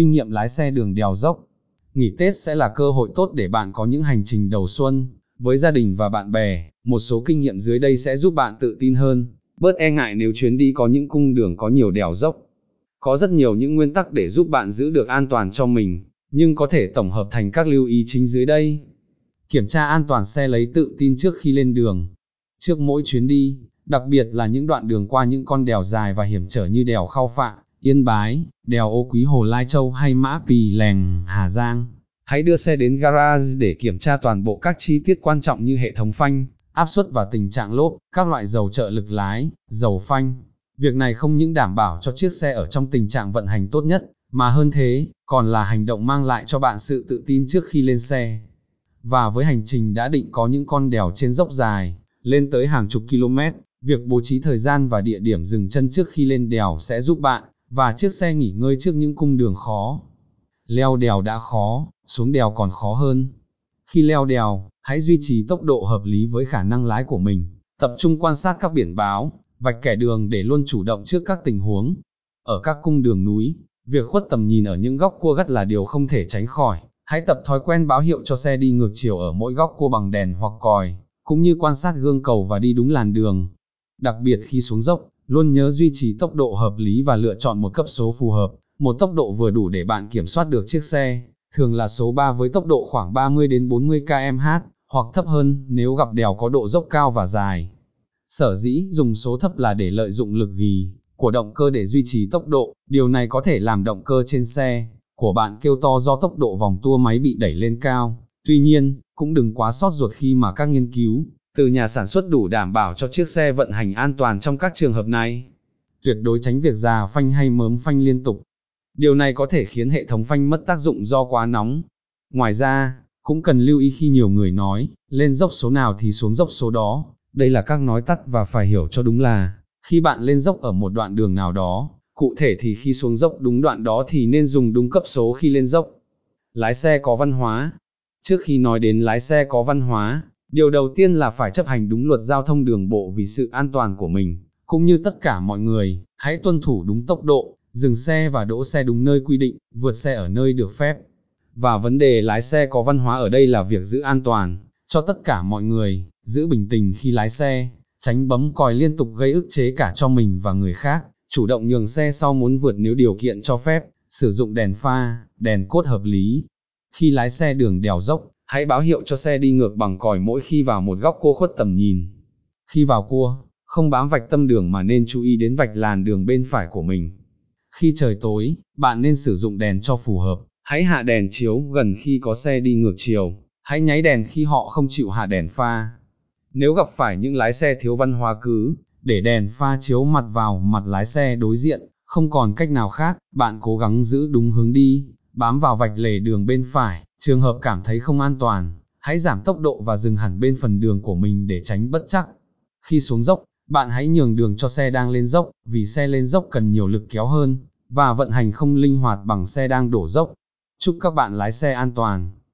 kinh nghiệm lái xe đường đèo dốc. Nghỉ Tết sẽ là cơ hội tốt để bạn có những hành trình đầu xuân với gia đình và bạn bè. Một số kinh nghiệm dưới đây sẽ giúp bạn tự tin hơn, bớt e ngại nếu chuyến đi có những cung đường có nhiều đèo dốc. Có rất nhiều những nguyên tắc để giúp bạn giữ được an toàn cho mình, nhưng có thể tổng hợp thành các lưu ý chính dưới đây. Kiểm tra an toàn xe, lấy tự tin trước khi lên đường. Trước mỗi chuyến đi, đặc biệt là những đoạn đường qua những con đèo dài và hiểm trở như đèo Khao Phạ, Yên Bái, đèo Ô Quý Hồ Lai Châu hay Mã Pì Lèng, Hà Giang, hãy đưa xe đến garage để kiểm tra toàn bộ các chi tiết quan trọng như hệ thống phanh, áp suất và tình trạng lốp, các loại dầu trợ lực lái, dầu phanh. Việc này không những đảm bảo cho chiếc xe ở trong tình trạng vận hành tốt nhất, mà hơn thế, còn là hành động mang lại cho bạn sự tự tin trước khi lên xe. Và với hành trình đã định có những con đèo trên dốc dài, lên tới hàng chục km, việc bố trí thời gian và địa điểm dừng chân trước khi lên đèo sẽ giúp bạn và chiếc xe nghỉ ngơi trước những cung đường khó. Leo đèo đã khó, xuống đèo còn khó hơn. Khi leo đèo, hãy duy trì tốc độ hợp lý với khả năng lái của mình, tập trung quan sát các biển báo, vạch kẻ đường để luôn chủ động trước các tình huống. Ở các cung đường núi, việc khuất tầm nhìn ở những góc cua gắt là điều không thể tránh khỏi. Hãy tập thói quen báo hiệu cho xe đi ngược chiều ở mỗi góc cua bằng đèn hoặc còi, cũng như quan sát gương cầu và đi đúng làn đường. Đặc biệt khi xuống dốc, luôn nhớ duy trì tốc độ hợp lý và lựa chọn một cấp số phù hợp, một tốc độ vừa đủ để bạn kiểm soát được chiếc xe, thường là số 3 với tốc độ khoảng 30 đến 40 km/h hoặc thấp hơn nếu gặp đèo có độ dốc cao và dài. Sở dĩ dùng số thấp là để lợi dụng lực ghì của động cơ để duy trì tốc độ, điều này có thể làm động cơ trên xe của bạn kêu to do tốc độ vòng tua máy bị đẩy lên cao. Tuy nhiên, cũng đừng quá sốt ruột khi mà các nghiên cứu từ nhà sản xuất đủ đảm bảo cho chiếc xe vận hành an toàn trong các trường hợp này. Tuyệt đối tránh việc già phanh hay mớm phanh liên tục. Điều này có thể khiến hệ thống phanh mất tác dụng do quá nóng. Ngoài ra, cũng cần lưu ý khi nhiều người nói, lên dốc số nào thì xuống dốc số đó. Đây là các nói tắt và phải hiểu cho đúng là, khi bạn lên dốc ở một đoạn đường nào đó, cụ thể thì khi xuống dốc đúng đoạn đó thì nên dùng đúng cấp số khi lên dốc. Lái xe có văn hóa. Trước khi nói đến lái xe có văn hóa, điều đầu tiên là phải chấp hành đúng luật giao thông đường bộ vì sự an toàn của mình, cũng như tất cả mọi người, hãy tuân thủ đúng tốc độ, dừng xe và đỗ xe đúng nơi quy định, vượt xe ở nơi được phép. Và vấn đề lái xe có văn hóa ở đây là việc giữ an toàn cho tất cả mọi người, giữ bình tĩnh khi lái xe, tránh bấm còi liên tục gây ức chế cả cho mình và người khác, chủ động nhường xe sau muốn vượt nếu điều kiện cho phép, sử dụng đèn pha, đèn cốt hợp lý. Khi lái xe đường đèo dốc, hãy báo hiệu cho xe đi ngược bằng còi mỗi khi vào một góc cua khuất tầm nhìn. Khi vào cua, không bám vạch tâm đường mà nên chú ý đến vạch làn đường bên phải của mình. Khi trời tối, bạn nên sử dụng đèn cho phù hợp. Hãy hạ đèn chiếu gần khi có xe đi ngược chiều. Hãy nháy đèn khi họ không chịu hạ đèn pha. Nếu gặp phải những lái xe thiếu văn hóa cứ để đèn pha chiếu mặt vào mặt lái xe đối diện, không còn cách nào khác, bạn cố gắng giữ đúng hướng đi, bám vào vạch lề đường bên phải. Trường hợp cảm thấy không an toàn, hãy giảm tốc độ và dừng hẳn bên phần đường của mình để tránh bất trắc. Khi xuống dốc, bạn hãy nhường đường cho xe đang lên dốc, vì xe lên dốc cần nhiều lực kéo hơn và vận hành không linh hoạt bằng xe đang đổ dốc. Chúc các bạn lái xe an toàn!